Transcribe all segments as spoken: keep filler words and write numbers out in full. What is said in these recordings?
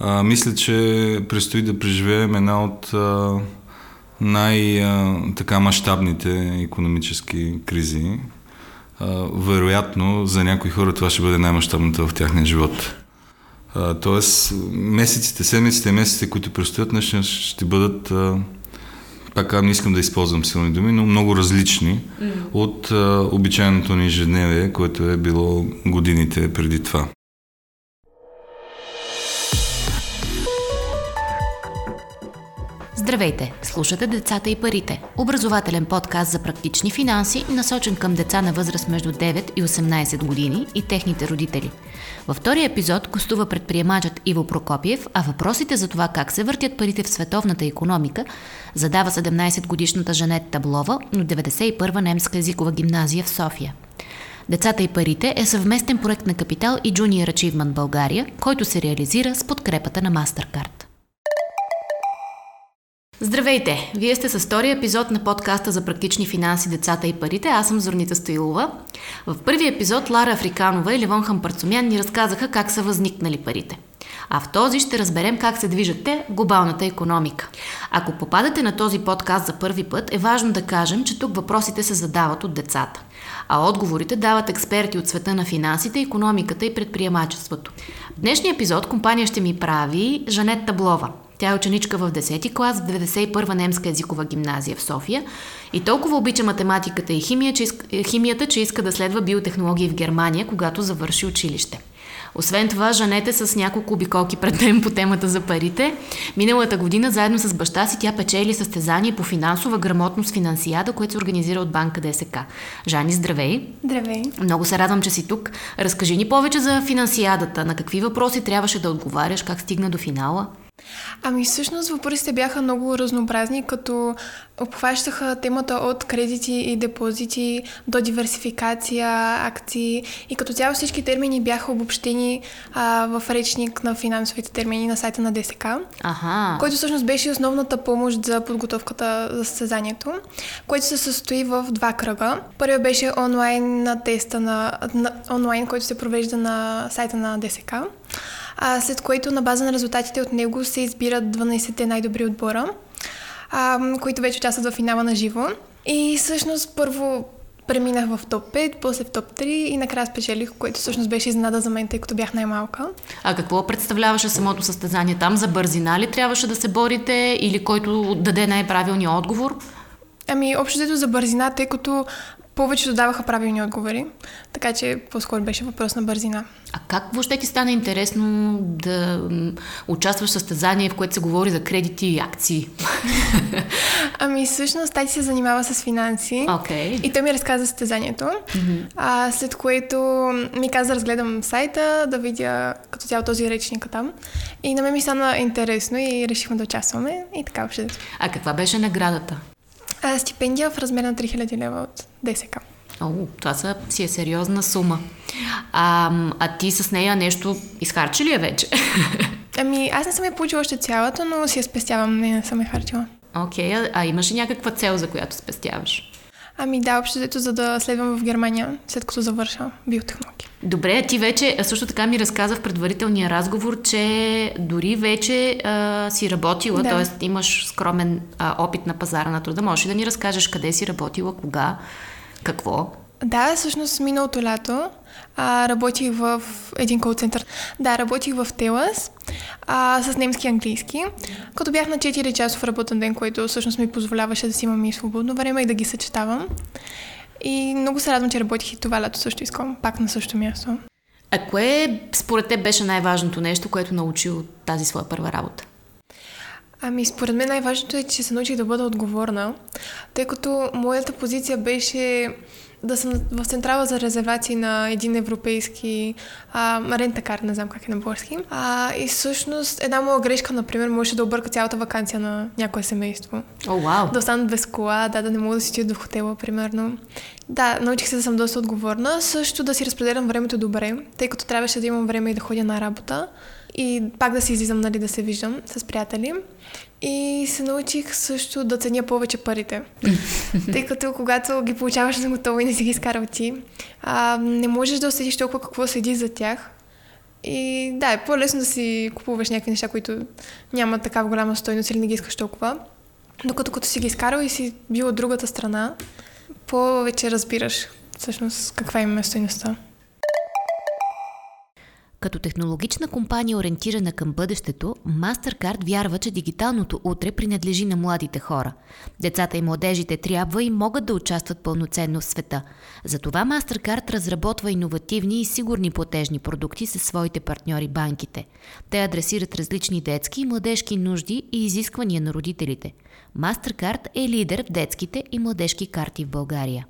А, мисля, че предстои да преживеем една от а, най- а, така мащабните икономически кризи. А, вероятно, за някои хора това ще бъде най-мащабната в тяхния живот. А, тоест, месеците, седмиците, месеците, които предстоят, днес ще бъдат... А, така не искам да използвам силни думи, но много различни mm. от а, обичайното ни ежедневие, което е било годините преди това. Здравейте! Слушате Децата и парите. Образователен подкаст за практични финанси, насочен към деца на възраст между девет и осемнадесет години и техните родители. Във втория епизод гостува предприемачът Иво Прокопиев, а въпросите за това как се въртят парите в световната икономика задава седемнадесетгодишната Жанет Таблова, но деветдесет и първа немска езикова гимназия в София. Децата и парите е съвместен проект на Капитал и Junior Achievement България, който се реализира с подкрепата на Mastercard. Здравейте! Вие сте с втория епизод на подкаста за практични финанси, децата и парите. Аз съм Зорница Стоилова. В първия епизод Лара Африканова и Левон Хампарцумян ни разказаха как са възникнали парите. А в този ще разберем как се движат те в глобалната икономика. Ако попадате на този подкаст за първи път, е важно да кажем, че тук въпросите се задават от децата, а отговорите дават експерти от света на финансите, икономиката и предприемачеството. В днешния епизод компания ще ми прави Жанет Таблова. Тя е ученичка в десети клас в деветдесет и първа немска езикова гимназия в София и толкова обича математиката и химия, че иска, химията, че иска да следва биотехнологии в Германия, когато завърши училище. Освен това, Жанет е с няколко обиколки пред мен по темата за парите. Миналата година заедно с баща си тя печели състезание по финансова грамотност финансиада, което се организира от банка ДСК. Жани, здравей! Здравей! Много се радвам, че си тук. Разкажи ни повече за финансиадата. На какви въпроси трябваше да отговаряш, как стигна до финала? Ами всъщност въпросите бяха много разнообразни, като обхващаха темата от кредити и депозити до диверсификация, акции и като цяло всички термини бяха обобщени а, в речник на финансовите термини на сайта на ДСК, Аха. който всъщност беше основната помощ за подготовката за състезанието, което се състои в два кръга. Първият беше онлайн на теста на, на онлайн, който се провежда на сайта на ДСК. А, след което на база на резултатите от него се избират дванадесетте най-добри отбора, а, които вече участват в финала на живо. И всъщност първо преминах в топ пет, после в топ три и накрая спечелих, което всъщност беше изненада за мен, тъй като бях най-малка. А какво представляваше самото състезание там? За бързина ли трябваше да се борите или който даде най-правилния отговор? Ами общо взето за бързина, тъй като повечето даваха правилни отговори, така че по-скоро беше въпрос на бързина. А как въобще ти стана интересно да участваш в състезание, в което се говори за кредити и акции? Ами всъщност тати се занимава с финанси okay. и той ми разказа състезанието, mm-hmm. а, след което ми каза да разгледам сайта, да видя като цяло този речник там и на мен ми стана интересно и решихме да участваме и така въобще. А каква беше наградата? А, стипендия в размер на три хиляди лева от ДСК. О, това са, си е сериозна сума. А, а ти с нея нещо изхарчи ли е вече? Ами аз не съм я получила още цялата, но си я спестявам, не, не съм я харчила. Окей, okay, а имаш ли някаква цел, за която спестяваш? Ами да, общо взето, за да следвам в Германия, след като завърша биотехнология. Добре, а ти вече също така ми разказа в предварителния разговор, че дори вече а, си работила, да. т.е. имаш скромен а, опит на пазара на труда. Можеш ли да ни разкажеш къде си работила, кога, какво? Да, всъщност миналото лято а, работих в един колцентър. Да, работих в Телас а, с немски и английски, като бях на четири часов работен ден, което всъщност ми позволяваше да си имам и свободно време и да ги съчетавам. И много се радвам, че работих и това лято също искам, пак на същото място. А кое според те беше най-важното нещо, което научи от тази своя първа работа? Ами според мен най-важното е, че се научих да бъда отговорна, тъй като моята позиция беше да съм в централа за резервации на един европейски рентакар, не знам как е на български. А, и всъщност една моя грешка, например, можеше да обърка цялата ваканция на някое семейство. О, oh, вау! Wow. Да останат без кола, да, да не мога да си отида до хотела, примерно. Да, научих се да съм доста отговорна, също да си разпределям времето добре, тъй като трябваше да имам време и да ходя на работа и пак да си излизам, нали, да се виждам с приятели. И се научих също да ценя повече парите. Тъй като когато ги получаваш на готово и не си ги изкарал ти, а, не можеш да усетиш толкова какво седи за тях. И да, е по-лесно да си купуваш някакви неща, които нямат такава голяма стойност или не ги искаш толкова. Докато като си ги изкарал и си бил от другата страна, повече разбираш всъщност каква има стойността. Като технологична компания, ориентирана към бъдещето, Mastercard вярва, че дигиталното утре принадлежи на младите хора. Децата и младежите трябва и могат да участват пълноценно в света. Затова Mastercard разработва иновативни и сигурни платежни продукти със своите партньори банките. Те адресират различни детски и младежки нужди и изисквания на родителите. Mastercard е лидер в детските и младежки карти в България.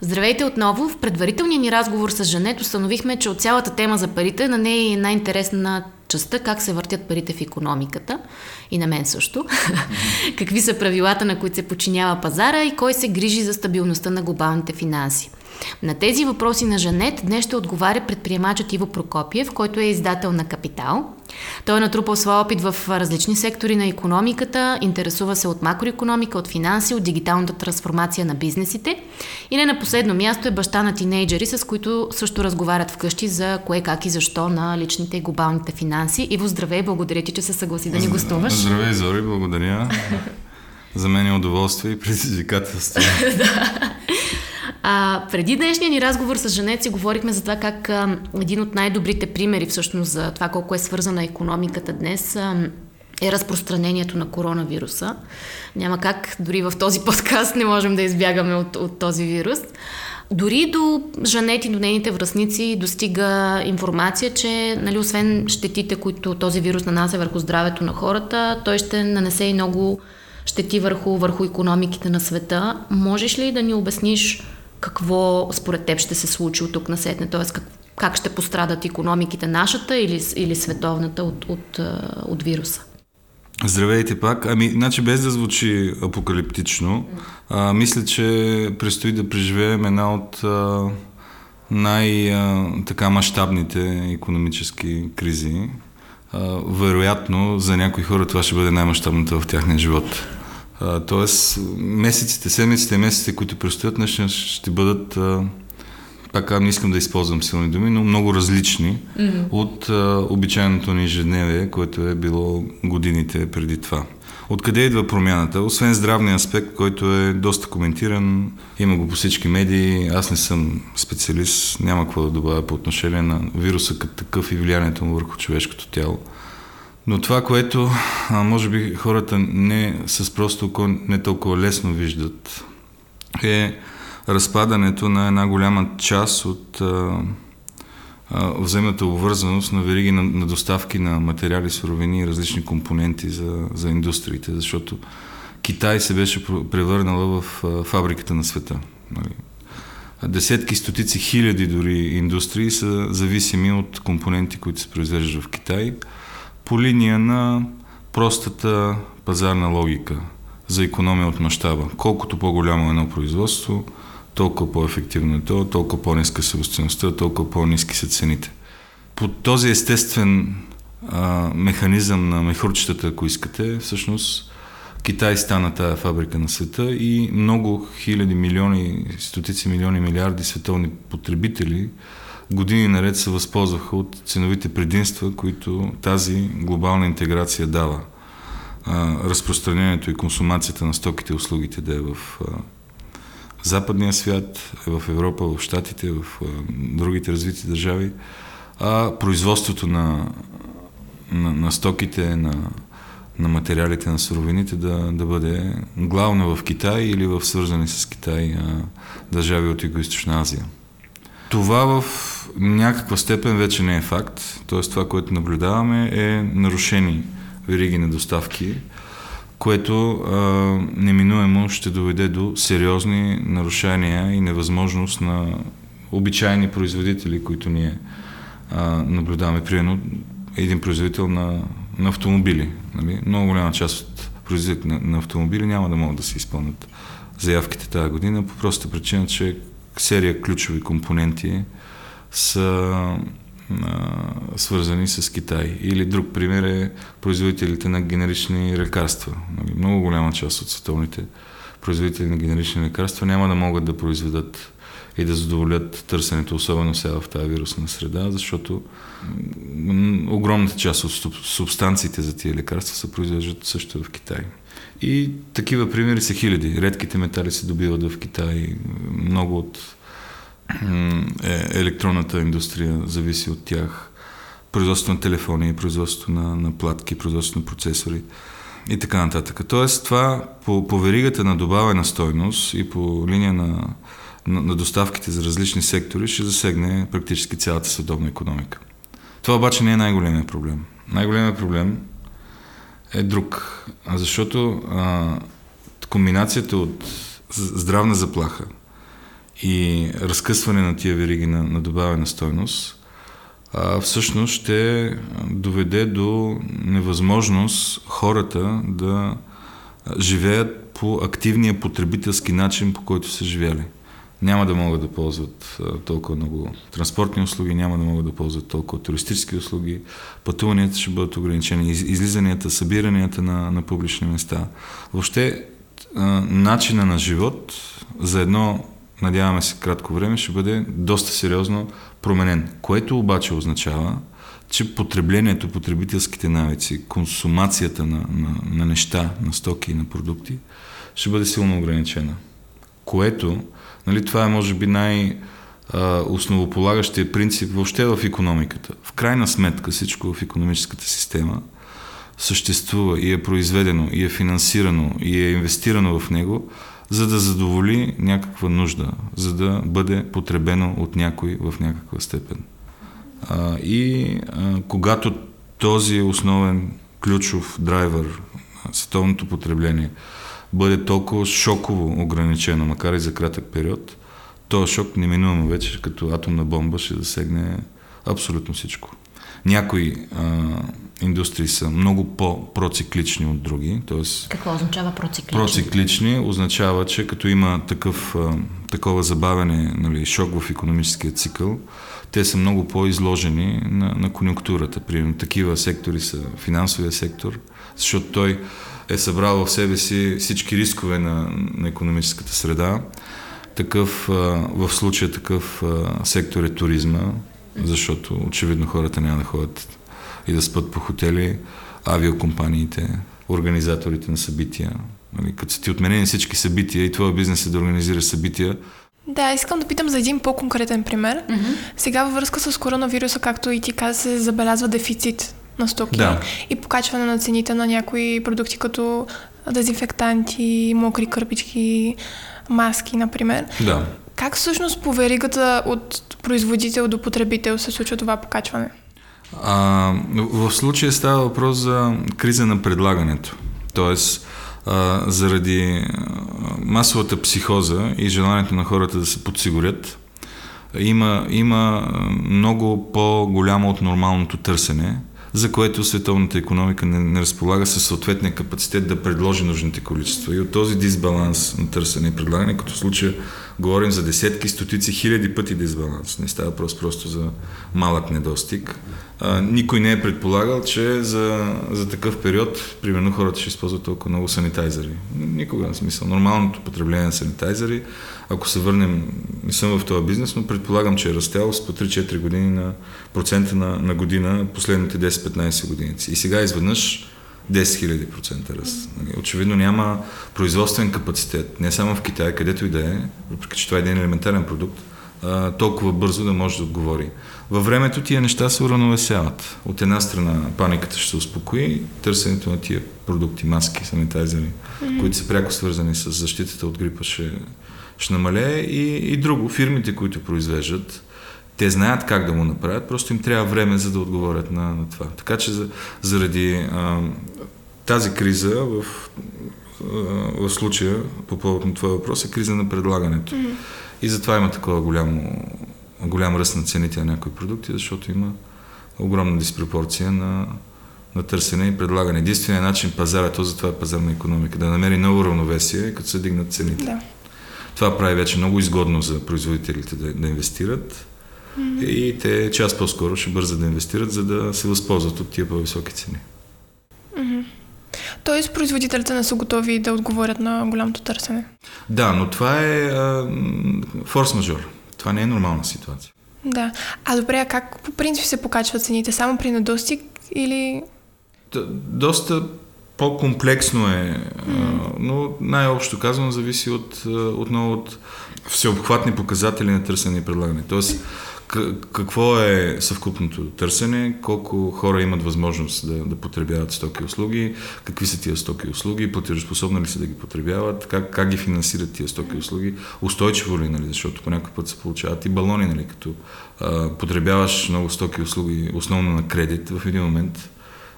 Здравейте отново! В предварителния ни разговор с Жанет установихме, че от цялата тема за парите на нея е най-интересна частта как се въртят парите в икономиката. И на мен също. Mm-hmm. Какви са правилата, на които се подчинява пазара и кой се грижи за стабилността на глобалните финанси. На тези въпроси на Жанет днес ще отговаря предприемачът Иво Прокопиев, който е издател на Капитал. Той е натрупал своя опит в различни сектори на икономиката, интересува се от макроикономика, от финанси, от дигиталната трансформация на бизнесите и не на последно място е баща на тинейджери, с които също разговарят вкъщи за кое, как и защо на личните и глобалните финанси. Иво, здравей, благодаря ти, че се съгласи да ни гостуваш. Здравей, Зори, благодаря. За мен е удоволствие и предизвикателство. А, преди днешния ни разговор с Жанет си говорихме за това как а, един от най-добрите примери всъщност за това колко е свързана икономиката днес а, е разпространението на коронавируса. Няма как, дори в този подкаст не можем да избягаме от, от този вирус. Дори до Жанет и до нейните връстници достига информация, че нали, освен щетите, които този вирус нанася върху здравето на хората, той ще нанесе и много щети върху, върху икономиките на света. Можеш ли да ни обясниш какво според теб ще се случи от тук насетне, т.е. Как, как ще пострадат икономиките, нашата или, или световната от, от, от вируса? Здравейте пак. Ами, значи без да звучи апокалиптично, а, мисля, че предстои да преживеем една от а, най- а, така мащабните икономически кризи. А, вероятно, за някои хора това ще бъде най-мащабната в тяхния живот. Uh, Тоест, месеците, седмиците и месеците, които предстоят днес, ще бъдат, uh, така не искам да използвам силни думи, но много различни mm-hmm. от uh, обичайното ни ежедневие, което е било годините преди това. Откъде идва промяната? Освен здравния аспект, който е доста коментиран, има го по всички медии, аз не съм специалист, няма какво да добавя по отношение на вируса като такъв и влиянието му върху човешкото тяло. Но това, което а, може би хората не с просто око, не толкова лесно виждат, е разпадането на една голяма част от а, а, взаимната обвързаност на вериги на, на доставки на материали, суровини и различни компоненти за, за индустриите, защото Китай се беше превърнала в а, фабриката на света. Десетки, стотици, хиляди дори индустрии са зависими от компоненти, които се произвеждат в Китай, по линия на простата пазарна логика за икономия от мащаба. Колкото по-голямо е едно производство, толкова по-ефективно е то, толкова по-ниска себестойността, толкова по-ниски са цените. По този естествен а, механизъм на мехурчетата, ако искате, всъщност Китай стана тая фабрика на света и много хиляди, милиони, стотици милиони, милиарди световни потребители години наред се възползваха от ценовите предимства, които тази глобална интеграция дава. Разпространението и консумацията на стоките и услугите да е в западния свят, в Европа, в Щатите, в другите развити държави, а производството на, на, на стоките, на, на материалите, на суровините да, да бъде главно в Китай или в свързани с Китай държави от Югоизточна Азия. Това в някаква степен вече не е факт, т.е. това, което наблюдаваме е нарушени вериги на доставки, което а, неминуемо ще доведе до сериозни нарушения и невъзможност на обичайни производители, които ние а, наблюдаваме. Примерно един производител на, на автомобили. Нали? Много голяма част от производителите на, на автомобили няма да могат да се изпълнят заявките тази година по простата причина, че серия ключови компоненти са а, свързани с Китай. Или друг пример е производителите на генерични лекарства. Много голяма част от световните производители на генерични лекарства няма да могат да произведат и да задоволят търсенето, особено сега в тази вирусна среда, защото огромната част от субстанциите за тия лекарства се произвеждат също в Китай. И такива примери са хиляди. Редките метали се добиват в Китай. Много от е, електронната индустрия зависи от тях. Производство на телефони, производство на, на платки, производство на процесори и така нататък. Тоест това по, по веригата на добавена стойност и по линия на, на, на доставките за различни сектори ще засегне практически цялата световна икономика. Това обаче не е най-големият проблем. Най-големият проблем е друг, защото а, комбинацията от здравна заплаха и разкъсване на тия вериги на, на добавена стойност а, всъщност ще доведе до невъзможност хората да живеят по активния потребителски начин, по който са живели. Няма да могат да ползват толкова много транспортни услуги, няма да могат да ползват толкова туристически услуги, пътуванията ще бъдат ограничени, излизанията, събиранията на, на публични места. Въобще начина на живот за едно, надяваме се, кратко време ще бъде доста сериозно променен, което обаче означава, че потреблението, потребителските навици, консумацията на, на, на неща, на стоки и на продукти ще бъде силно ограничена, което, нали, това е може би най-основополагащия принцип въобще в икономиката. В крайна сметка всичко в икономическата система съществува и е произведено, и е финансирано, и е инвестирано в него, за да задоволи някаква нужда, за да бъде потребено от някой в някаква степен. А, и а, когато този основен ключов драйвер, световното потребление, бъде толкова шоково ограничено, макар и за кратък период, този шок неминуемо вече като атомна бомба ще засегне абсолютно всичко. Някои а, индустрии са много по-проциклични от други. Тоест, какво означава проциклични? Проциклични означава, че като има такъв, а, такова забавяне, нали, шок в икономическия цикъл, те са много по-изложени на, на конюнктурата. Примерно такива сектори са финансовия сектор, защото той е събрал в себе си всички рискове на, на икономическата среда. Такъв, в случая такъв сектор е туризма, защото очевидно хората няма да ходят и да спят по хотели, авиокомпаниите, организаторите на събития. Като са ти отменени всички събития и твоя бизнес е да организира събития. Да, искам да питам за един по-конкретен пример. Mm-hmm. Сега във връзка с коронавируса, както и ти каза, се забелязва дефицит на стоки, да, и покачване на цените на някои продукти, като дезинфектанти, мокри кърпички, маски, например. Да. Как всъщност по веригата от производител до потребител се случва това покачване? А, в случая става въпрос за криза на предлагането. Тоест, а, заради масовата психоза и желанието на хората да се подсигурят, има, има много по-голямо от нормалното търсене, за което световната икономика не, не разполага със съответния капацитет да предложи нужните количества. И от този дисбаланс на търсене и предлагане, като в случая говорим за десетки, стотици, хиляди пъти дисбаланс, не става просто, просто за малък недостиг. А, никой не е предполагал, че за, за такъв период, примерно, хората ще използват толкова много санитайзери. Никога, в смисъл. Нормалното потребление на санитайзери, ако се върнем, не съм в този бизнес, но предполагам, че е растяло с по три-четири години на процента на, на година последните десет-петнайсет години. И сега изведнъж десет хиляди процента ръст. Очевидно няма производствен капацитет, не само в Китай, където и да е, въпреки че това е един елементарен продукт, толкова бързо да може да отговори. Във времето тия неща се уравновесяват. От една страна паниката ще се успокои, търсенето на тия продукти, маски, санитайзери, mm-hmm, които са пряко свързани с защитата от грипа, ще, ще намалее и, и друго. Фирмите, които произвеждат, те знаят как да го направят, просто им трябва време, за да отговорят на, на това. Така че за, заради а, тази криза, в, а, в случая, по повод на това въпрос, е криза на предлагането. Mm-hmm. И затова има такова голямо, голям ръст на цените на някои продукти, защото има огромна диспропорция на, на търсене и предлагане. Единственият начин пазара, то затова е пазарна икономика, да намери ново равновесие, като се дигнат цените. Да. Това прави вече много изгодно за производителите да, да инвестират, mm-hmm, и те час по-скоро ще бързат да инвестират, за да се възползват от тия по-високи цени. Mm-hmm. Тоест производителите не са готови да отговорят на голямото търсене. Да, но това е а, форс-мажор. Това не е нормална ситуация. Да. А добре, а как по принцип се покачват цените? Само при недостиг или... Д- доста по-комплексно е, mm. но най-общо казвам зависи от, отново от всеобхватни показатели на търсене и предлагане. Тоест, какво е съвкупното търсене, колко хора имат възможност да, да потребяват стоки и услуги, какви са тия стоки и услуги, платежоспособни ли са да ги потребяват, как, как ги финансират тия стоки и услуги, устойчиво ли, нали, защото по някой път се получават и балони, нали, като а, потребяваш много стоки и услуги, основно на кредит, в един момент,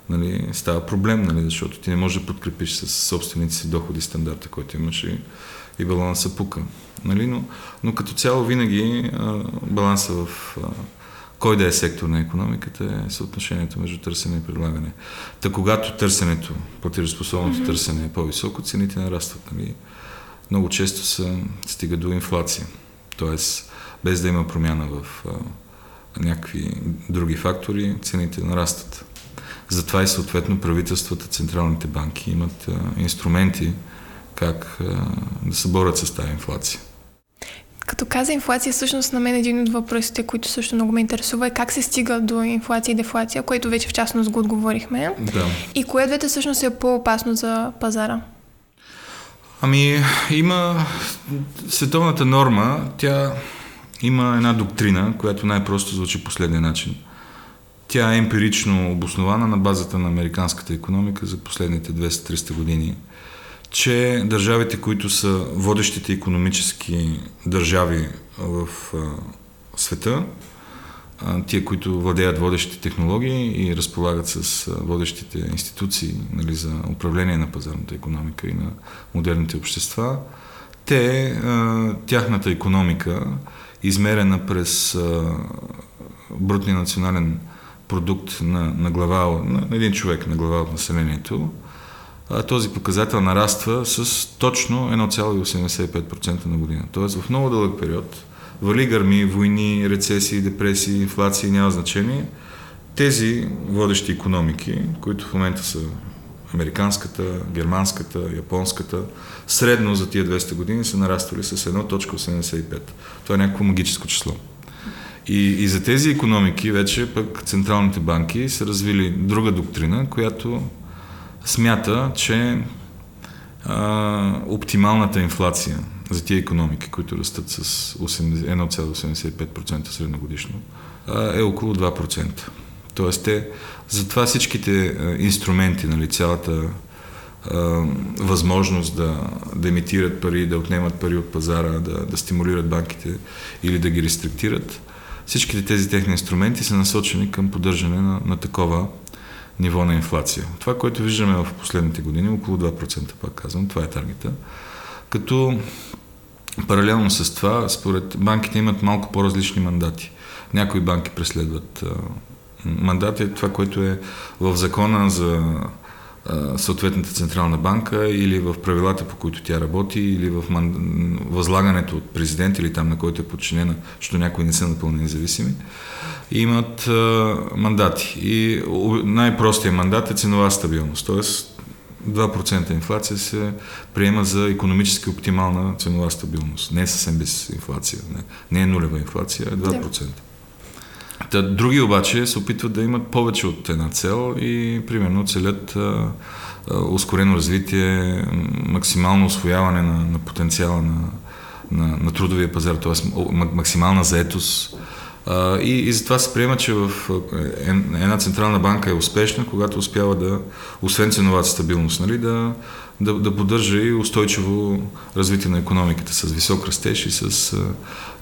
нали, става проблем, нали, защото ти не можеш да подкрепиш с собствените си доходи стандарта, който имаш и, и баланса пука. Нали, но, но като цяло винаги а, баланса в а, кой да е сектор на економиката е съотношението между търсене и предлагане. Та когато търсенето, платежоспособното mm-hmm. търсене е по-високо, цените нарастват. Нали. Много често се стига до инфлация. Тоест, без да има промяна в а, някакви други фактори, цените нарастват. Затова и съответно правителствата, централните банки имат а, инструменти как а, да се борят с тази инфлация. Като каза инфлация, всъщност на мен един от въпросите, които също много ме интересува, е как се стига до инфлация и дефлация, което вече в частност го отговорихме. Да. И кое двете всъщност е по-опасно за пазара? Ами, има световната норма, тя има една доктрина, която най-просто звучи последния начин. Тя е емпирично обоснована на базата на американската икономика за последните двеста-триста години, че държавите, които са водещите икономически държави в а, света, а, тия, които владеят водещите технологии и разполагат с а, водещите институции, нали, за управление на пазарната икономика и на модерните общества, те, а, тяхната икономика, измерена през а, брутния национален продукт на, на глава, на един човек на глава от населението, този показател нараства с точно едно цяло осемдесет и пет процента на година. Тоест в много дълъг период, вали гърми, войни, рецесии, депресии, инфлации, няма значение. Тези водещи икономики, които в момента са американската, германската, японската, средно за тия двеста години са нараствали с едно цяло осемдесет и пет. Това е някакво магическо число. И, и за тези икономики вече пък централните банки са развили друга доктрина, която смята, че а, оптималната инфлация за тия икономики, които растат с едно цяло осемдесет и пет процента средногодишно, а, е около два процента. Тоест, те, затова всичките инструменти, нали, цялата а, възможност да, да емитират пари, да отнемат пари от пазара, да, да стимулират банките или да ги рестриктират, всичките тези техни инструменти са насочени към поддържане на, на такова ниво на инфлация. Това, което виждаме в последните години, около два процента, пак казвам, това е таргета. Като паралелно с това, според банките имат малко по-различни мандати. Някои банки преследват а, мандати, е това, което е в закона за а, съответната централна банка или в правилата, по които тя работи, или в ман... възлагането от президент или там, на който е подчинена, защото някои не са напълно независими. Имат а, мандати. И най-простият мандат е ценова стабилност. Тоест два процента инфлация се приема за икономически оптимална ценова стабилност. Не е съвсем без инфлация. Не, не е нулева инфлация, е два процента. Да. Други обаче се опитват да имат повече от една цел и примерно целят а, а, ускорено развитие, максимално освояване на, на потенциала на, на, на трудовия пазар, т.е. максимална заетост. И, и затова се приема, че в една централна банка е успешна, когато успява да, освен ценовата стабилност, нали, да, да, да поддържа и устойчиво развитие на економиката с висок растеж и с а,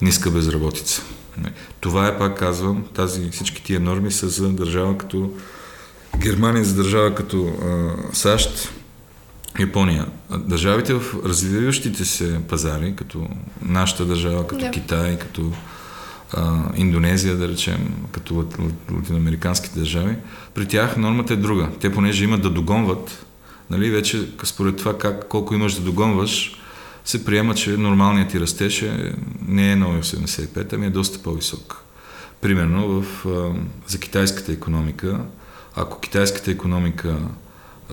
ниска безработица. Това е, пак казвам, тази, всички тия норми са за държава като Германия, за държава като а, САЩ, Япония. Държавите в развиващите се пазари, като нашата държава, като yeah. Китай, като Индонезия, да речем, като латиноамериканските държави, при тях нормата е друга. Те, понеже имат да догонват, нали, вече според това как, колко имаш да догонваш, се приема, че нормалният ти растеж е, не е едно цяло осемдесет и пет, ами е доста по-висок. Примерно в, за китайската икономика, ако китайската икономика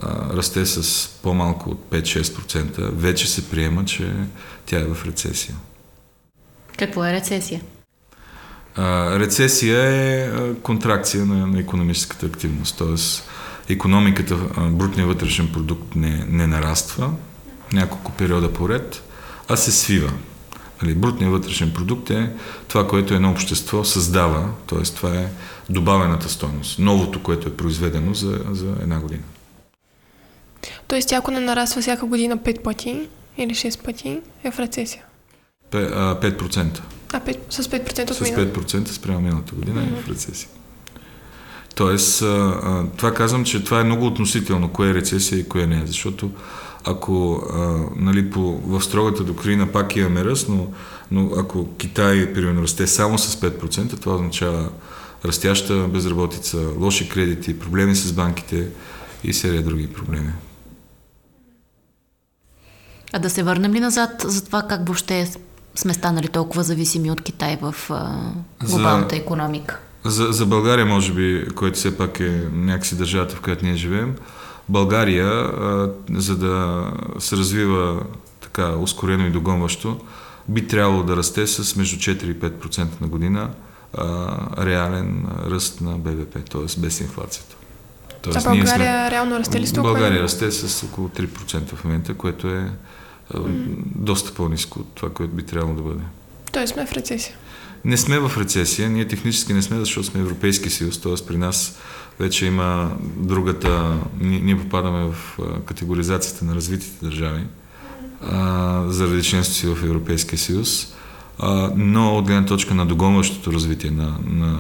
а, расте с по-малко от пет-шест процента, вече се приема, че тя е в рецесия. Какво е рецесия? А, рецесия е контракция на, на икономическата активност, т.е. икономиката, брутния вътрешен продукт не, не нараства няколко периода поред, а се свива. Нали, брутният вътрешен продукт е това, което едно общество създава, т.е. това е добавената стойност, новото, което е произведено за, за една година. Тоест, ако не нараства всяка година пет пъти или шест пъти, е в рецесия? пет процента. А, пет, с пет процента от миналата година? С пет процента спрямо миналата година mm-hmm. е в рецесия. Тоест, това казвам, че това е много относително, кое е рецесия и кое не е, защото ако а, нали, по, в строгата доктрина пак имаме ръст, но, но ако Китай, примерно, расте само с пет процента, това означава растяща безработица, лоши кредити, проблеми с банките и серия други проблеми. А да се върнем ли назад за това как въобще сме станали толкова зависими от Китай в а, глобалната економика? За, за България, може би, което все пак е някакси държавата, в която ние живеем, България, а, за да се развива така ускорено и догонващо, би трябвало да расте с между четири и пет процента на година а, реален ръст на БВП, т.е. без инфлацията. Тоест, а България сме... реално расте ли стокоя? България расте с около три процента в момента, което е а, mm. доста по-ниско от това, което би трябвало да бъде. Тоест сме в рецесия? Не сме в рецесия, ние технически не сме, защото сме Европейски съюз, т.е. при нас вече има другата... Ние попадаме в категоризацията на развитите държави а, заради членството си в Европейския съюз, а, но от гледна точка на догонващото развитие, на, на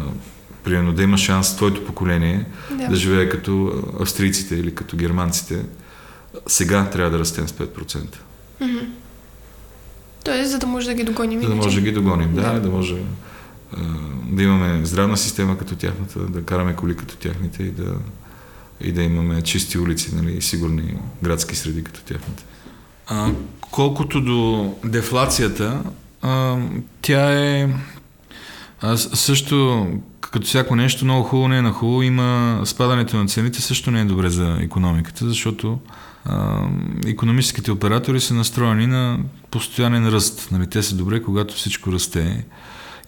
примерно да има шанс твоето поколение да. да живее като австрийците или като германците, сега трябва да растем с пет процента. Mm-hmm. Тоест, за да може да ги догоним. За да може да ги догоним, да, да, да може да имаме здравна система като тяхната, да караме коли като тяхните и да, и да имаме чисти улици, нали, и сигурни градски среди като тяхната. А, колкото до дефлацията, а, тя е а, също, като всяко нещо, много хубаво не е на хубаво, има спадането на цените, също не е добре за икономиката, защото икономическите оператори са настроени на постоянен ръст. Нали, те са добре, когато всичко расте,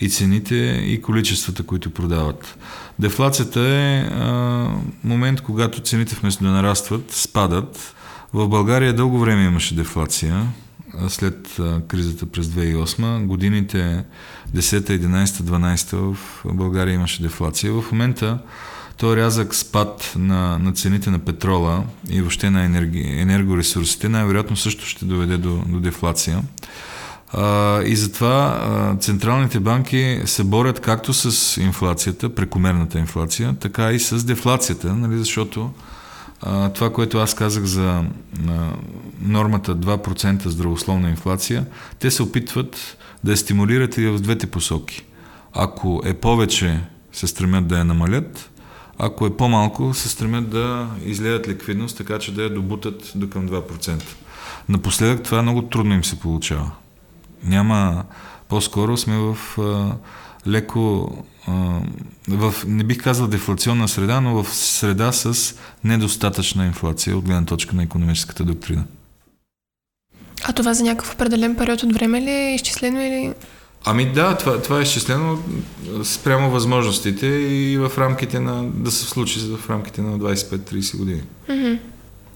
и цените, и количествата, които продават. Дефлацията е а, момент, когато цените вместо да нарастват, спадат. В България дълго време имаше дефлация. След а, кризата през две хиляди и осма, годините десета, единайсета, дванайсета в България имаше дефлация. В момента той рязък спад на, на цените на петрола и въобще на енерги, енергоресурсите най-вероятно също ще доведе до, до дефлация. А, и затова а, централните банки се борят както с инфлацията, прекомерната инфлация, така и с дефлацията, нали, защото а, това, което аз казах за а, нормата два процента здравословна инфлация, те се опитват да я стимулират и в двете посоки. Ако е повече, се стремят да я намалят, ако е по-малко, се стремят да излеят ликвидност, така че да я добутат до към два процента. Напоследък това много трудно им се получава. Няма... По-скоро сме в а, леко... А, в, не бих казал дефлационна среда, но в среда с недостатъчна инфлация от гледна точка на икономическата доктрина. А това за някакъв определен период от време ли е изчислено или... Ами да, това, това е изчислено спрямо възможностите и в рамките на, да се случи в рамките на двайсет и пет до трийсет години. Mm-hmm.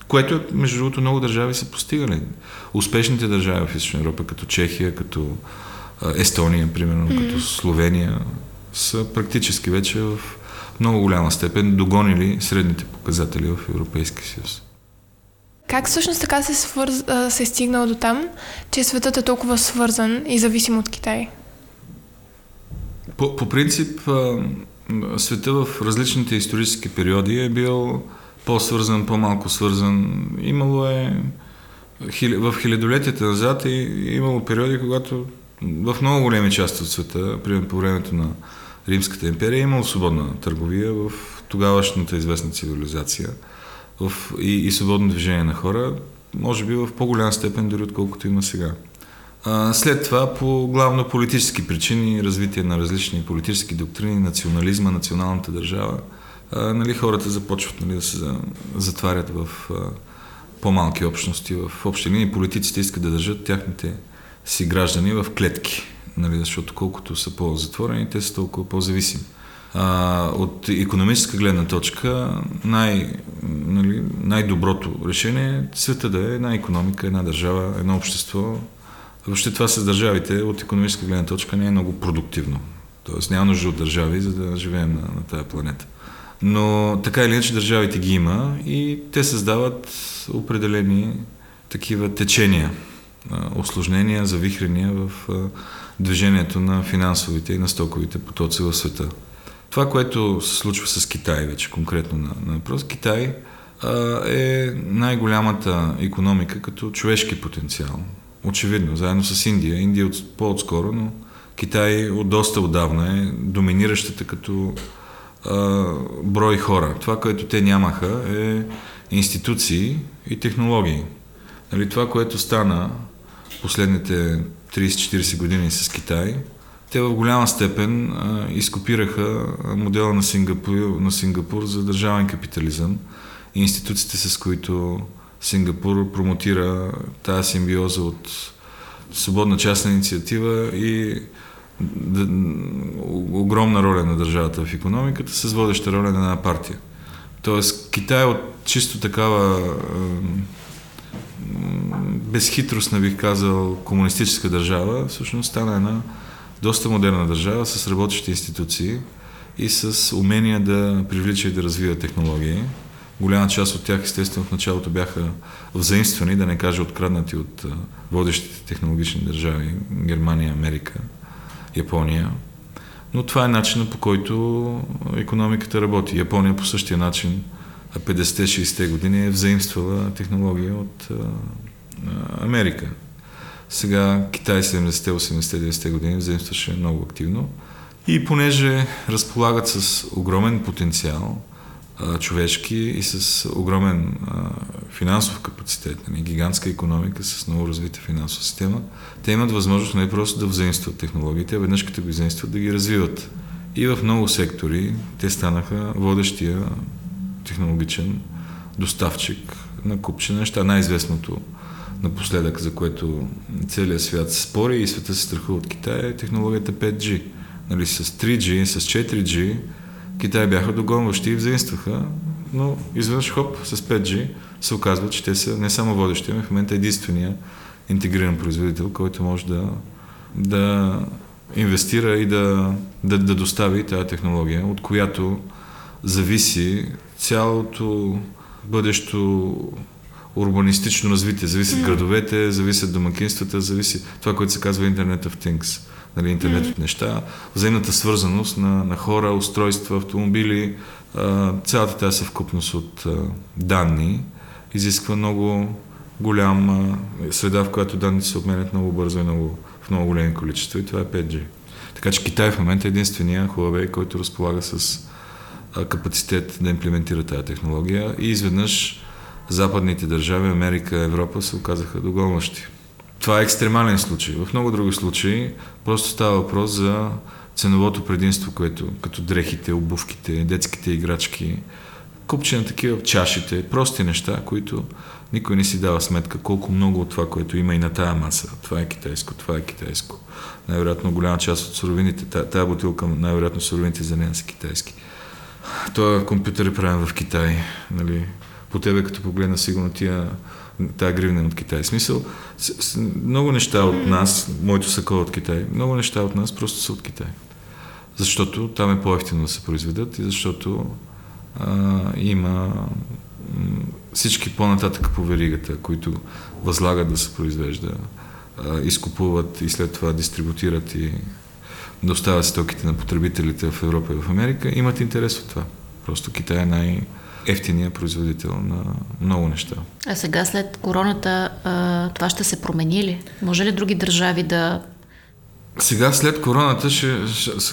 Което, между другото, много държави са постигали. Успешните държави в Източна Европа, като Чехия, като Естония, примерно, mm-hmm. като Словения, са практически вече в много голяма степен догонили средните показатели в Европейския съюз. Как всъщност така се, свърз... се е стигнал до там, че светът е толкова свързан и зависим от Китай? По, по принцип, света в различните исторически периоди е бил по-свързан, по-малко свързан. Имало е... В хилядолетията назад е имало периоди, когато в много големи части от света, примерно по времето на Римската империя, е имало свободна търговия в тогавашната известна цивилизация. В, и, и свободно движение на хора, може би в по-голяма степен дори отколкото има сега. А, след това по главно политически причини, развитие на различни политически доктрини, национализма, националната държава, а, нали, хората започват, нали, да се затварят в а, по-малки общности, в общи линии. Политиците искат да държат тяхните си граждани в клетки. нали, защото колкото са по-затворени, те са толкова по-зависими. А, от икономическа гледна точка най, нали, най-доброто решение е света да е една икономика, една държава, едно общество. Въобще това с държавите от икономическа гледна точка не е много продуктивно. Тоест няма нужда от държави, за да живеем на, на тая планета. Но така или иначе държавите ги има и те създават определени такива течения, осложнения, завихрения в движението на финансовите и на стоковите потоци в света. Това, което се случва с Китай вече, конкретно на въпрос, Китай е най-голямата икономика като човешки потенциал. Очевидно, заедно с Индия. Индия от, по-отскоро, но Китай от доста отдавна е доминиращата като а, брой хора. Това, което те нямаха, е институции и технологии. Нали, това, което стана последните трийсет-четирийсет години с Китай, те в голяма степен а, изкопираха модела на Сингапур, на Сингапур за държавен капитализъм и институциите, с които Сингапур промотира тая симбиоза от свободна частна инициатива и огромна роля на държавата в икономиката с водеща роля на една партия. Тоест Китай от чисто такава безхитростна, бих казал, комунистическа държава, всъщност стана една доста модерна държава с работещи институции и с умения да привлича и да развива технологии. Голяма част от тях, естествено, в началото бяха взаимствани, да не кажа откраднати от водещите технологични държави – Германия, Америка, Япония. Но това е начинът, по който икономиката работи. Япония по същия начин петдесетте-шейсетте години е взаимствала технология от Америка. Сега Китай седемдесетте-осемдесетте-деветдесетте години взаимстваше много активно. И понеже разполагат с огромен потенциал, човешки и с огромен а, финансов капацитет, не, гигантска икономика с много развита финансова система, те имат възможност не просто да взаимстват технологиите, а веднъж като ги взаимстват да ги развиват. И в много сектори те станаха водещия технологичен доставчик на купче неща. Най-известното напоследък, за което целият свят се спори и света се страхува от Китай, е технологията пет джи. Нали, с три джи, с четири джи Китай бяха догонващи и взаимстваха, но изведнъж хоп, с пет джи се оказва, че те са не само водещи, но в момента единствения интегриран производител, който може да, да инвестира и да, да, да достави тази технология, от която зависи цялото бъдещо урбанистично развитие. Зависят градовете, зависят домакинствата, зависи това, което се казва Internet of Things. Нали, интернет от неща, взаимната свързаност на, на хора, устройства, автомобили, а, цялата тази съвкупност от а, данни изисква много голяма среда, в която данните се обменят много бързо и много, в много големи количества, и това е пет джи. Така че Китай в момента е единствения Huawei, който разполага с а, капацитет да имплементира тази технология, и изведнъж западните държави, Америка, Европа, се оказаха догонващи. Това е екстремален случай. В много други случаи просто става въпрос за ценовото предимство, което като дрехите, обувките, детските играчки, купче на такива, чашите, прости неща, които никой не си дава сметка колко много от това, което има и на тая маса. Това е китайско, това е китайско. Най-вероятно голяма част от суровините, тая бутилка, най-вероятно суровините за нея са китайски. Този компютър е правен в Китай. Нали? По тебе като погледна сигурно тия тая гривна от Китай. Смисъл, много неща от нас, моето сако от Китай, много неща от нас просто са от Китай. Защото там е по-ефтино да се произведат и защото а, има всички по-нататък по веригата, които възлагат да се произвежда, а, изкупуват и след това дистрибутират и доставят стоките на потребителите в Европа и в Америка, имат интерес от това. Просто Китай е най- ефтиния производител на много неща. А сега след короната това ще се промени ли? Може ли други държави да... Сега след короната ще,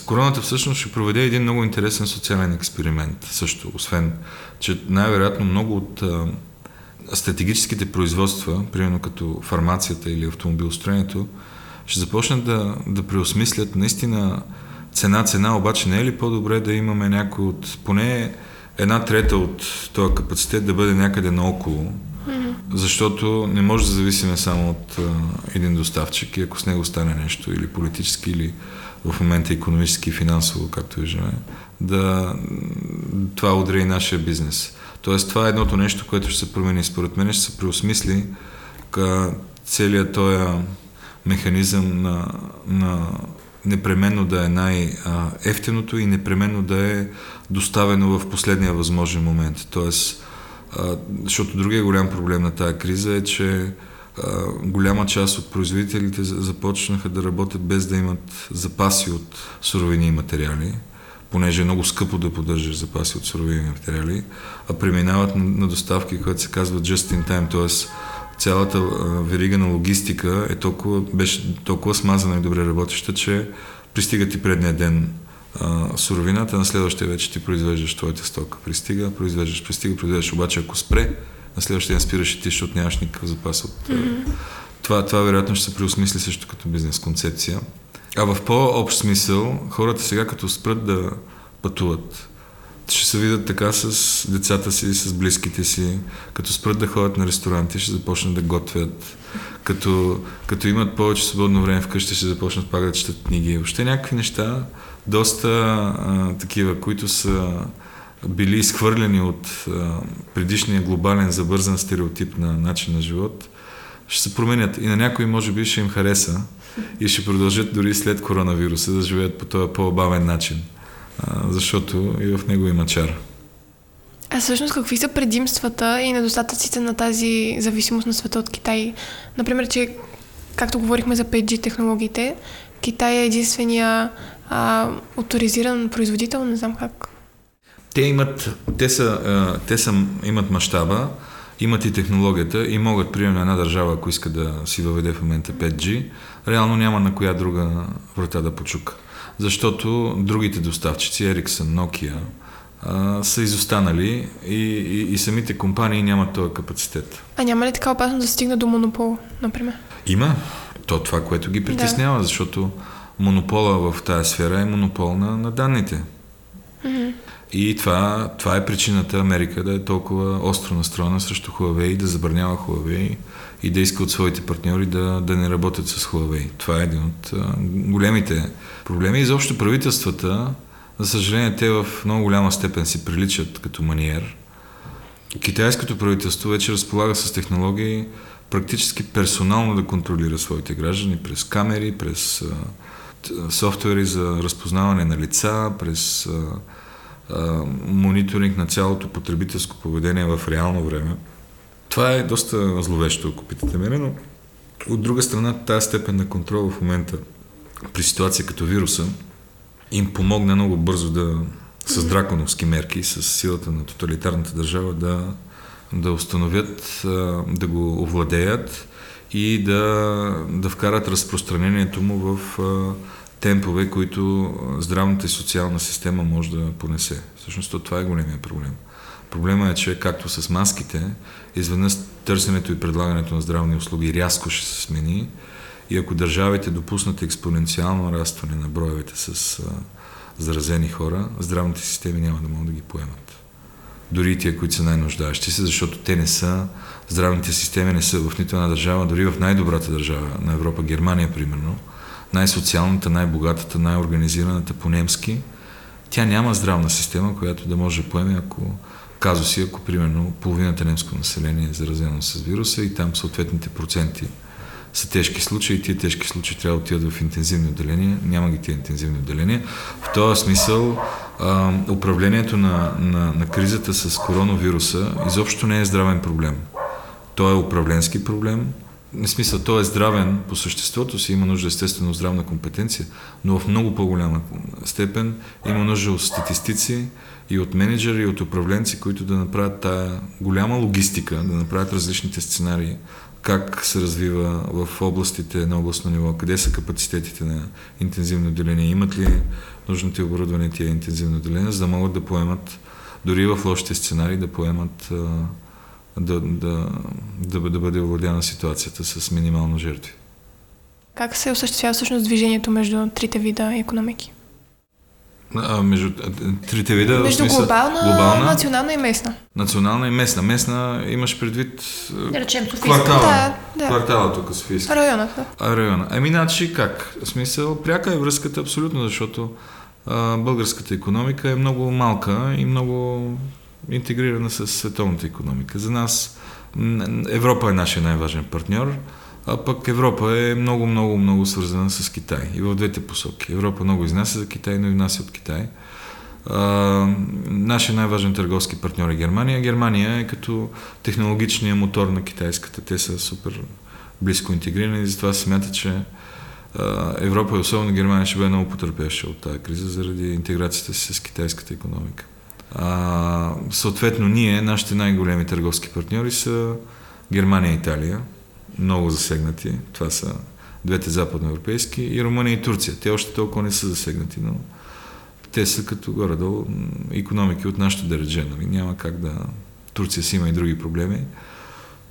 короната всъщност ще проведе един много интересен социален експеримент също, освен че най-вероятно много от стратегическите производства, примерно като фармацията или автомобилостроенето, ще започнат да, да преосмислят наистина цена-цена, обаче не е ли по-добре да имаме някой от... поне една трета от този капацитет да бъде някъде наоколо, mm-hmm. Защото не може да зависиме само от един доставчик и ако с него стане нещо, или политически, или в момента икономически и финансово, както виждаме, да това удря и нашия бизнес. Тоест това е едното нещо, което ще се промени. Според мен ще се преосмисли целият този механизъм на, на непременно да е най-евтиното и непременно да е доставено в последния възможен момент. Тоест, защото другия голям проблем на тази криза е, че голяма част от производителите започнаха да работят без да имат запаси от суровини и материали, понеже е много скъпо да поддържаш запаси от суровини и материали, а преминават на доставки, които се казват just in time, т.е. цялата верига на логистика е толкова, беше толкова смазана и добре работеща, че пристига ти предния ден суровината, на следващия вече ти произвеждаш твоята стока. Пристига, произвеждаш, пристига, произвеждаш. Обаче ако спре, на следващия ден спираш и ти, защото нямаш никакъв запас от... Mm-hmm. Това, това вероятно ще се преосмисли също като бизнес концепция. А в по-общ смисъл, хората сега като спрат да пътуват, ще се видят така с децата си, с близките си, като спрат да ходят на ресторанти, ще започнат да готвят, като, като имат повече свободно време вкъщи, ще започнат пак да четат книги. Въобще някакви неща, доста а, такива, които са били изхвърлени от а, предишния глобален забързан стереотип на начин на живот, ще се променят. И на някои може би ще им хареса и ще продължат дори след коронавируса да живеят по този по-бавен начин. Защото и в него има чар. А всъщност какви са предимствата и недостатъците на тази зависимост на света от Китай? Например, че както говорихме за пет джи технологиите, Китай е единствения а, авторизиран производител, не знам как. Те имат, те са, а, те са, имат мащаба, имат и технологията и могат, примерно една държава, ако иска да си въведе в момента пет джи, реално няма на коя друга врата да почука. Защото другите доставчици, Ericsson, Nokia, а, са изостанали и, и, и самите компании нямат този капацитет. А няма ли така опасност да стигна до монопол, например? Има. То това, което ги притеснява, да. Защото монопола в тази сфера е монопол на, на данните. Mm-hmm. И това, това е причината Америка да е толкова остро настроена срещу Huawei, да забранява Huawei и да иска от своите партньори да, да не работят с Huawei. Това е един от а, големите проблеми. Изобщо правителствата, за съжаление, те в много голяма степен си приличат като маниер. Китайското правителство вече разполага с технологии практически персонално да контролира своите граждани през камери, през а, т, софтуери за разпознаване на лица, през а, а, мониторинг на цялото потребителско поведение в реално време. Това е доста зловещо, ако питате мене, но от друга страна тази степен на контрол в момента при ситуация като вируса им помогна много бързо да с драконовски мерки, с силата на тоталитарната държава да, да установят, да го овладеят и да, да вкарат разпространението му в темпове, които здравната и социална система може да понесе. Всъщност това е големия проблем. Проблема е, че както с маските, изведнъж търсенето и предлагането на здравни услуги рязко ще се смени и ако държавите допуснат експоненциално нарастване на броевете с а, заразени хора, здравните системи няма да могат да ги поемат. Дори и тия, които са най-нуждаещи се, защото те не са, здравните системи не са в нито една държава, дори в най-добрата държава на Европа, Германия примерно, най-социалната, най-богатата, най-организираната по-немски, тя няма здравна система, която да може да поеме, ако казуси, ако примерно половината немско население е заразено с вируса и там съответните проценти са тежки случаи и тия тежки случаи трябва да отидат в интензивни отделения. Няма ги тия интензивни отделения. В този смисъл а, управлението на, на, на кризата с коронавируса изобщо не е здравен проблем. Той е управленски проблем. В смисъл, той е здравен по съществото си, има нужда естествено здравна компетенция, но в много по-голяма степен има нужда от статистици и от менеджери, и от управленци, които да направят тая голяма логистика, да направят различните сценарии, как се развива в областите на областно ниво, къде са капацитетите на интензивно отделение, имат ли нужните оборудване тия интензивно отделение, за да могат да поемат, дори в лошите сценарии, да поемат да, да, да, да бъде овладяна ситуацията с минимално жертви. Как се осъществява всъщност движението между трите вида икономики? А, между трите вида? Между смисъл, глобална, глобална, национална и местна. Национална и местна. Местна имаш предвид... Да речем Софийска. Квартала. Да, квартала да. Тук Софийска. Района. Да. Района. Ами значи как? В смисъл, пряка е връзката абсолютно, защото а, българската икономика е много малка и много интегрирана с световната икономика. За нас Европа е нашия най-важен партньор, а пък Европа е много, много, много свързана с Китай. И в двете посоки. Европа много изнася за Китай, но и внася от Китай. А, нашия най-важен търговски партньор е Германия. Германия е като технологичния мотор на китайската. Те са супер близко интегрирани и затова се смята, че а, Европа и особено Германия ще бъде много потърпевша от тази криза заради интеграцията си с китайската икономика. А, съответно ние, нашите най-големи търговски партньори са Германия и Италия. Много засегнати. Това са двете западноевропейски и Румъния и Турция. Те още толкова не са засегнати, но те са като горе-долу икономики от нашото дередже. Нали? Няма как да... Турция си има и други проблеми.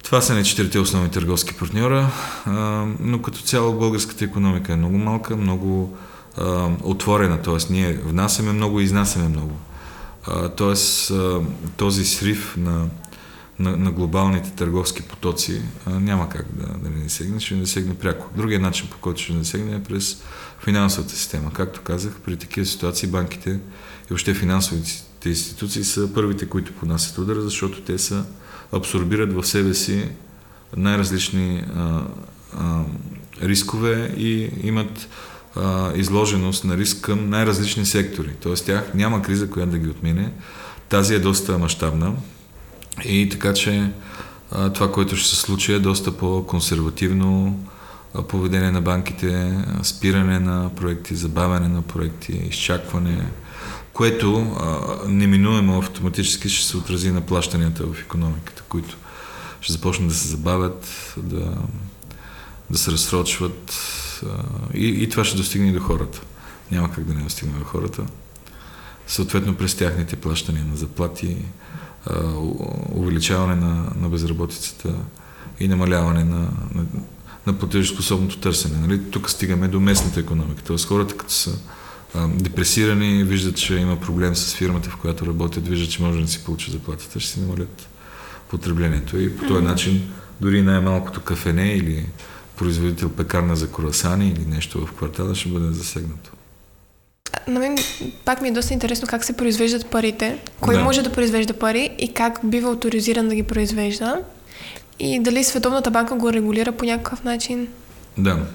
Това са не четирите основни търговски партньора, а, но като цяло българската икономика е много малка, много а, отворена, т.е. ние внасяме много и изнасяме много. А, т.е. този срив на На, на глобалните търговски потоци а, няма как да, да не сегне, ще не сегне пряко. Другият начин, по който ще не сегне е през финансовата система. Както казах, при такива ситуации банките и въобще финансовите институции са първите, които понасят удара, защото те са абсорбират в себе си най-различни а, а, рискове и имат а, изложеност на риск към най-различни сектори. Тоест тях няма криза, която да ги отмине. Тази е доста мащабна. И така, че а, това, което ще се случи е доста по-консервативно а, поведение на банките, а, спиране на проекти, забавяне на проекти, изчакване, което а, неминуемо автоматически ще се отрази на плащанията в икономиката, които ще започнат да се забавят, да, да се разсрочват а, и, и това ще достигне и до хората. Няма как да не достигне до хората. Съответно през тяхните плащания на заплати, увеличаване на, на безработицата и намаляване на, на, на платежоспособното търсене. Нали? Тук стигаме до местната икономика. Тоест хората, като са а, депресирани, виждат, че има проблем с фирмата, в която работят, виждат, че може да си получат заплатата, ще си намалят потреблението. И по този начин дори най-малкото кафене или производител пекарна за круасани или нещо в квартала ще бъде засегнато. На мен пак ми е доста интересно как се произвеждат парите, кой да. Може да произвежда пари и как бива авторизиран да ги произвежда и дали Световната банка го регулира по някакъв начин. Да.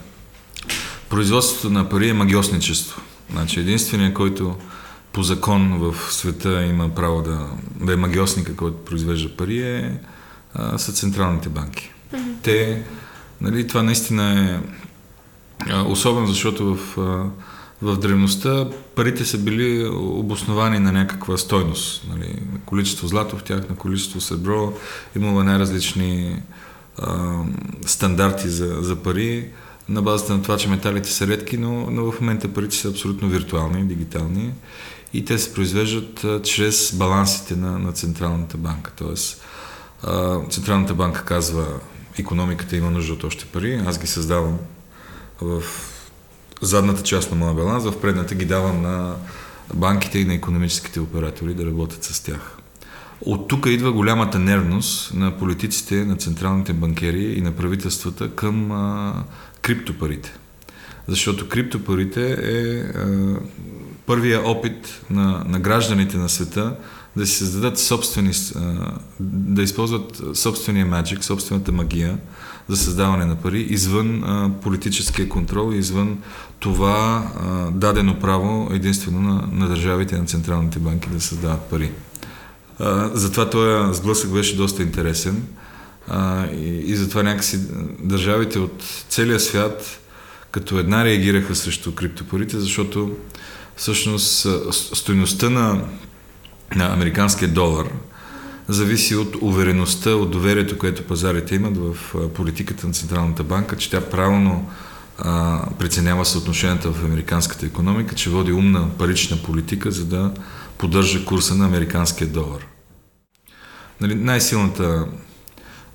Производството на пари е магиосничество. Значи единственият, който по закон в света има право да, да е магиосника, който произвежда пари е а, са централните банки. Mm-hmm. Те, нали, това наистина е а, особено, защото в а, в древността парите са били обосновани на някаква стойност. Нали? Количество злато в тях, на количество сребро. Имало най-различни а, стандарти за, за пари на базата на това, че металите са редки, но, но в момента парите са абсолютно виртуални, дигитални и те се произвеждат а, чрез балансите на, на Централната банка. Тоест, а, Централната банка казва, икономиката има нужда от още пари, аз ги създавам в задната част на моя баланс, в предната ги давам на банките и на икономическите оператори да работят с тях. От тук идва голямата нервност на политиците, на централните банкери и на правителствата към а, криптопарите. Защото криптопарите е а, първия опит на, на гражданите на света да си създадат собствени, а, да използват собствения magic, собствената магия, за създаване на пари, извън а, политическия контрол, извън това а, дадено право единствено на, на държавите и на централните банки да създават пари. А, затова този сблъсък беше доста интересен а, и, и затова някакси държавите от целия свят като една реагираха срещу криптопарите, защото всъщност стойността на, на американския долар зависи от увереността, от доверието, което пазарите имат в политиката на Централната банка, че тя правилно а, преценява съотношенията в американската икономика, че води умна парична политика, за да поддържа курса на американския долар. Нали, най-силната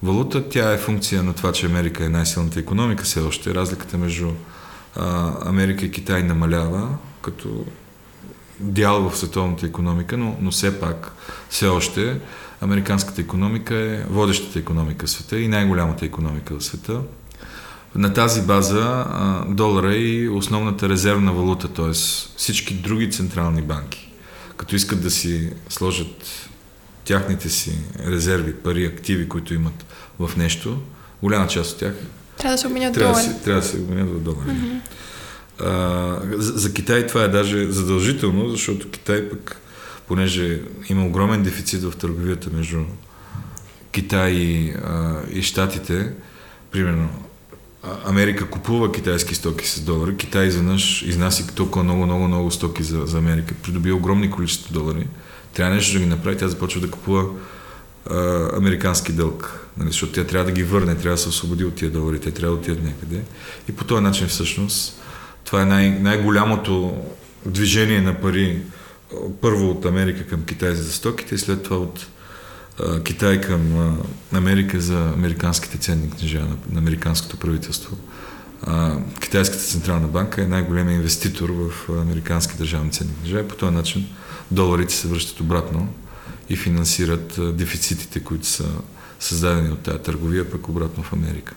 валута, тя е функция на това, че Америка е най-силната икономика все още. Разликата между а, Америка и Китай намалява, като дял в световната икономика, но, но все пак, все още, американската икономика е водещата икономика в света и най-голямата икономика в света. На тази база долара е и основната резервна валута, т.е. всички други централни банки, като искат да си сложат тяхните си резерви, пари, активи, които имат в нещо, голяма част от тях трябва да се обменят в долар. Трябва да се обменят в долар. Mm-hmm. А, за Китай това е даже задължително, защото Китай пък, понеже има огромен дефицит в търговията между Китай и, а, и Щатите, примерно Америка купува китайски стоки с долари, Китай изведнъж изнася толкова много, много, много стоки за, за Америка, придобива огромни количества долари, трябва нещо да ги направи, тя започва да купува а, американски дълг, нали, защото тя трябва да ги върне, трябва да се освободи от тия долари, те трябва да отидат някъде и по този начин всъщност това е най- най-голямото движение на пари, първо от Америка към Китай за стоките и след това от а, Китай към а, Америка за американските ценни книжа на, на американското правителство. А, Китайската централна банка е най-големият инвеститор в американски държавни ценни книжа и по този начин доларите се връщат обратно и финансират а, дефицитите, които са създадени от тази търговия, пък обратно в Америка.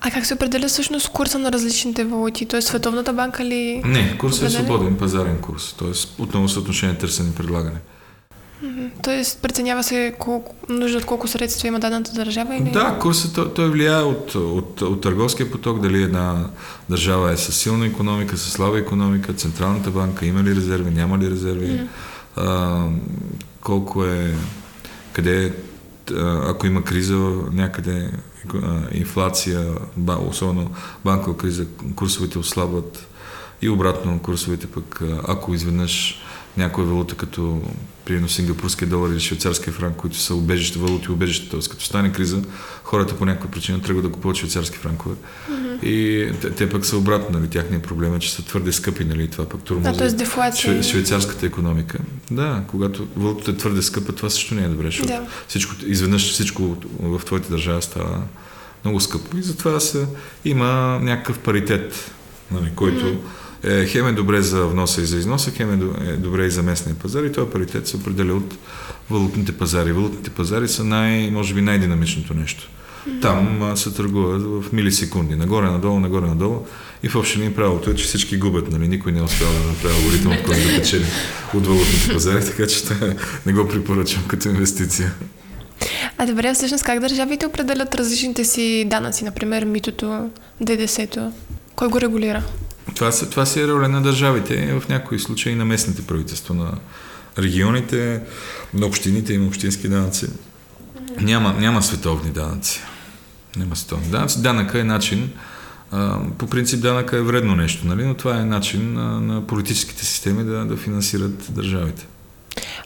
А как се определя всъщност курса на различните валути? Т.е. Световната банка ли? Не, курсът е свободен, пазарен курс. Т.е. отново съотношение търсене и предлагане. Mm-hmm. Т.е. преценява се колко, нужда от колко средства има дадената държава? Или? Да, курсът той, той влияе от, от, от търговския поток, дали една държава е с силна икономика, с слаба икономика, Централната банка има ли резерви, няма ли резерви, mm-hmm. а, колко е, къде е, ако има криза някъде, инфлация, особено банкова криза, курсовете ослабват и обратно курсовете пък, ако изведнъж някоя валута, като примерно сингапурския долар или швейцарския франк, които са убежища, валути убежища, т.е. като стане криза, хората по някаква причина тръгват да купуват швейцарски франкове. Mm-hmm. И те, те пък са обратно, нали, тяхният проблем е, че са твърде скъпи, нали, това пък тормози шве, швейцарската економика. Да, когато валутата е твърде скъпа, това също не е добре, защото yeah. всичко, изведнъж всичко в твоята държава става много скъпо и затова са, има някакъв паритет, нали, който mm-hmm. Е, хем е добре за вноса и за износа, хем е добре и за местния пазар и този паритет се определя от валутните пазари. Валутните пазари са най, може би най-динамичното нещо. Mm-hmm. Там а, се търгуват в милисекунди, нагоре-надолу, нагоре-надолу и в общини правилото е, че всички губят, нали? Никой не успява да направи алгоритъм, който да печели от валутните пазари, така че това не го препоръчвам като инвестиция. А добре, всъщност как държавите определят различните си данъци, например митото, ДДС-то? Кой го регулира? Това, това си е роля на държавите, в някои случаи на местните правителства, на регионите, на общините и на общински данъци. Няма, няма световни данъци. Няма световни данъци. Данъка е начин, а, по принцип данъка е вредно нещо, нали? Но това е начин на, на политическите системи да, да финансират държавите.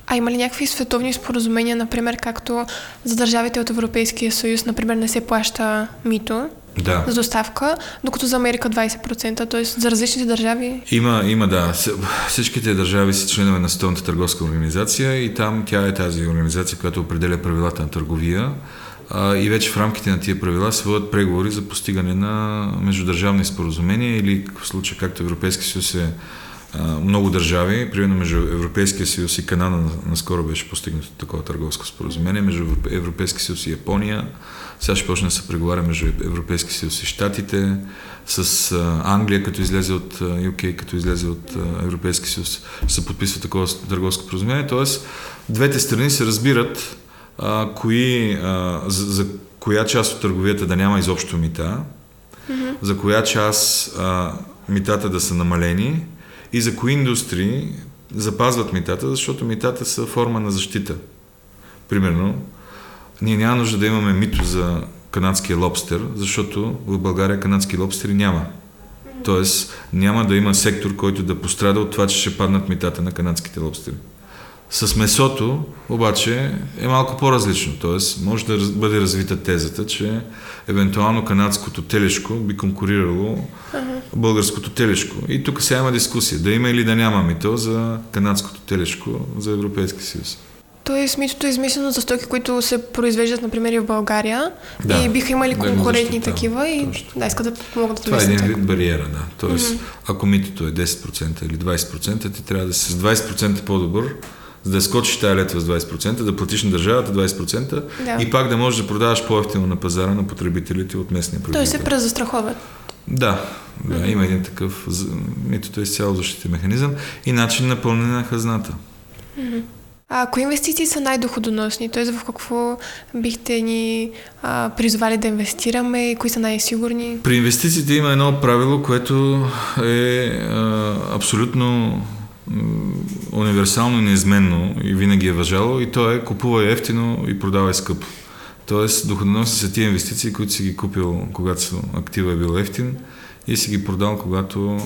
А има ли някакви световни споразумения, например, както за държавите от Европейския съюз, например, не се плаща мито? Да. За доставка, докато за Америка двайсет процента, т.е. за различните държави? Има, има, да. Всичките държави са членове на Световната търговска организация и там тя е тази организация, която определя правилата на търговия а, и вече в рамките на тия правила се водят преговори за постигане на междудържавни споразумения или в случая както Европейския съюз е а, много държави, примерно между Европейския съюз и Канада наскоро беше постигнато такова търговско споразумение, между Европейския съюз и Япония. Сега ще почне да се преговаря между Европейския съюз и Щатите, с Англия, като излезе от Ю Кей, като излезе от Европейския съюз, се подписва такова търговско споразумение. Тоест, двете страни се разбират а, кои, а, за, за коя част от търговията да няма изобщо мита, mm-hmm. за коя част а, митата да са намалени и за кои индустрии запазват митата, защото митата са форма на защита. Примерно, ние няма нужда да имаме мито за канадския лобстер, защото в България канадски лобстери няма. Тоест няма да има сектор, който да пострада от това, че ще паднат митата на канадските лобстери. С месото обаче е малко по-различно. Тоест може да бъде развита тезата, че евентуално канадското телешко би конкурирало българското телешко. И тук сега има дискусия, да има или да няма мито за канадското телешко за Европейския съюз. Тоест, митото е измислено за стоки, които се произвеждат, например, и в България, да, и биха имали конкурентни да, такива и точно. Да, искат да помогнат да довесят. Това е един вид бариера, да. Тоест, mm-hmm. ако митото е десет процента или двайсет процента, ти трябва да си с двайсет процента по-добър, за да скочиш тая летва с двайсет процента, да платиш на държавата двайсет процента да. И пак да можеш да продаваш по-ефтино на пазара на потребителите от местния производител. Тоест се презастраховат. Да, да mm-hmm. има един такъв, митото е изцяло защитен механизъм и начин на пълнене на хазната. Mm-hmm. А кои инвестиции са най-доходоносни? Т.е. в какво бихте ни а, призвали да инвестираме и кои са най-сигурни? При инвестициите има едно правило, което е а, абсолютно а, универсално и неизменно и винаги е важало и то е купувай ефтино и продавай скъпо. Тоест доходоносни са тия инвестиции, които си ги купил когато актива е бил ефтин и си ги продал когато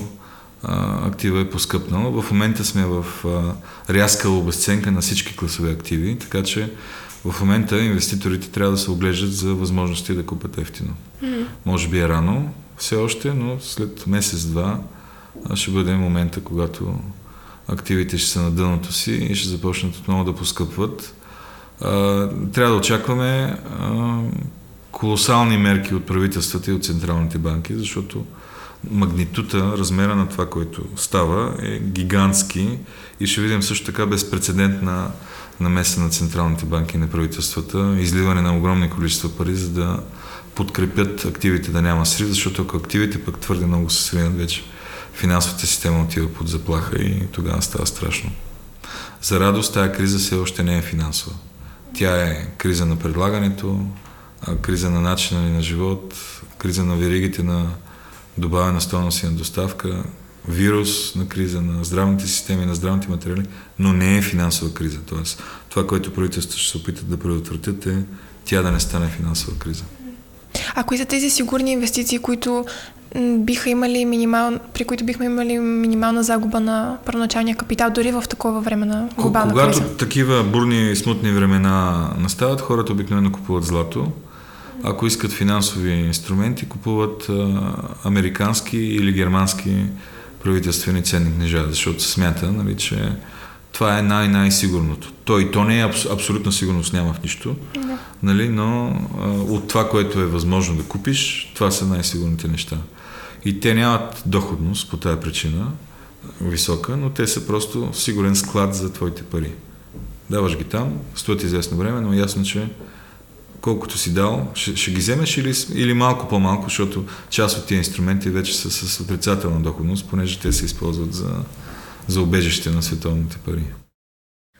актива е поскъпнала. В момента сме в а, рязка обезценка на всички класове активи, така че в момента инвеститорите трябва да се оглеждат за възможности да купят ефтино. Mm-hmm. Може би е рано все още, но след месец-два ще бъде момента, когато активите ще са на дъното си и ще започнат отново да поскъпват. А, трябва да очакваме а, колосални мерки от правителствата и от централните банки, защото магнитута, размера на това, което става, е гигантски и ще видим също така безпрецедентна намеса на централните банки и на правителствата, изливане на огромни количества пари, за да подкрепят активите да няма срив, защото ако активите пък твърде много се свинат, вече финансовата система отива под заплаха и тогава става страшно. За радост, тая криза все още не е финансова. Тя е криза на предлагането, криза на начина на живот, криза на веригите на добавена стойност и на доставка, вирус на криза, на здравните системи, на здравните материали, но не е финансова криза. Тоест, това, което правителството ще се опитат да предотвратят е тя да не стане финансова криза. А кои са тези сигурни инвестиции, които биха имали минимал, при които бихме имали минимална загуба на първоначалния капитал, дори в такова време на глобална криза? Когато такива бурни и смутни времена настават, хората обикновено купуват злато. Ако искат финансови инструменти, купуват а, американски или германски правителствени ценни книжа, защото се смята, нали, че това е най-най-сигурното. То и то не е абс- абсолютна сигурност, няма в нищо, да. Нали, но а, от това, което е възможно да купиш, това са най-сигурните неща. И те нямат доходност по тая причина, висока, но те са просто сигурен склад за твоите пари. Даваш ги там, стоят известно време, но ясно, че колкото си дал, ще, ще ги вземеш или, или малко по-малко, защото част от тия инструменти вече са с отрицателна доходност, понеже те се използват за, за убежище на световните пари.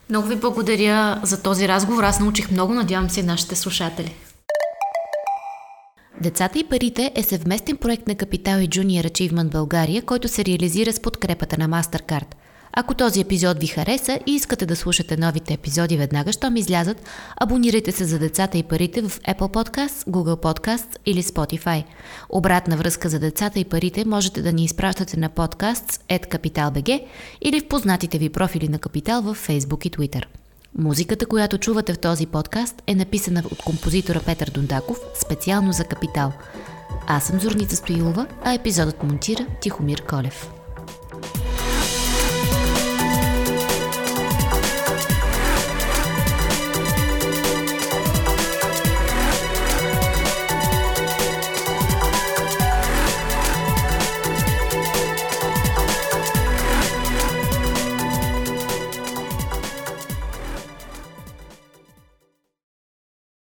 Много ви благодаря за този разговор. Аз научих много, надявам се и нашите слушатели. Децата и парите е съвместен проект на Капитал и Junior Achievement България, който се реализира с подкрепата на Mastercard. Ако този епизод ви хареса и искате да слушате новите епизоди веднага, щом излязат, абонирайте се за Децата и парите в Apple Podcasts, Google Podcasts или Spotify. Обратна връзка за Децата и парите можете да ни изпращате на podcasts at capital dot b g или в познатите ви профили на Капитал във Facebook и Twitter. Музиката, която чувате в този подкаст, е написана от композитора Петър Дундаков специално за Капитал. Аз съм Зорница Стоилова, а епизодът монтира Тихомир Колев.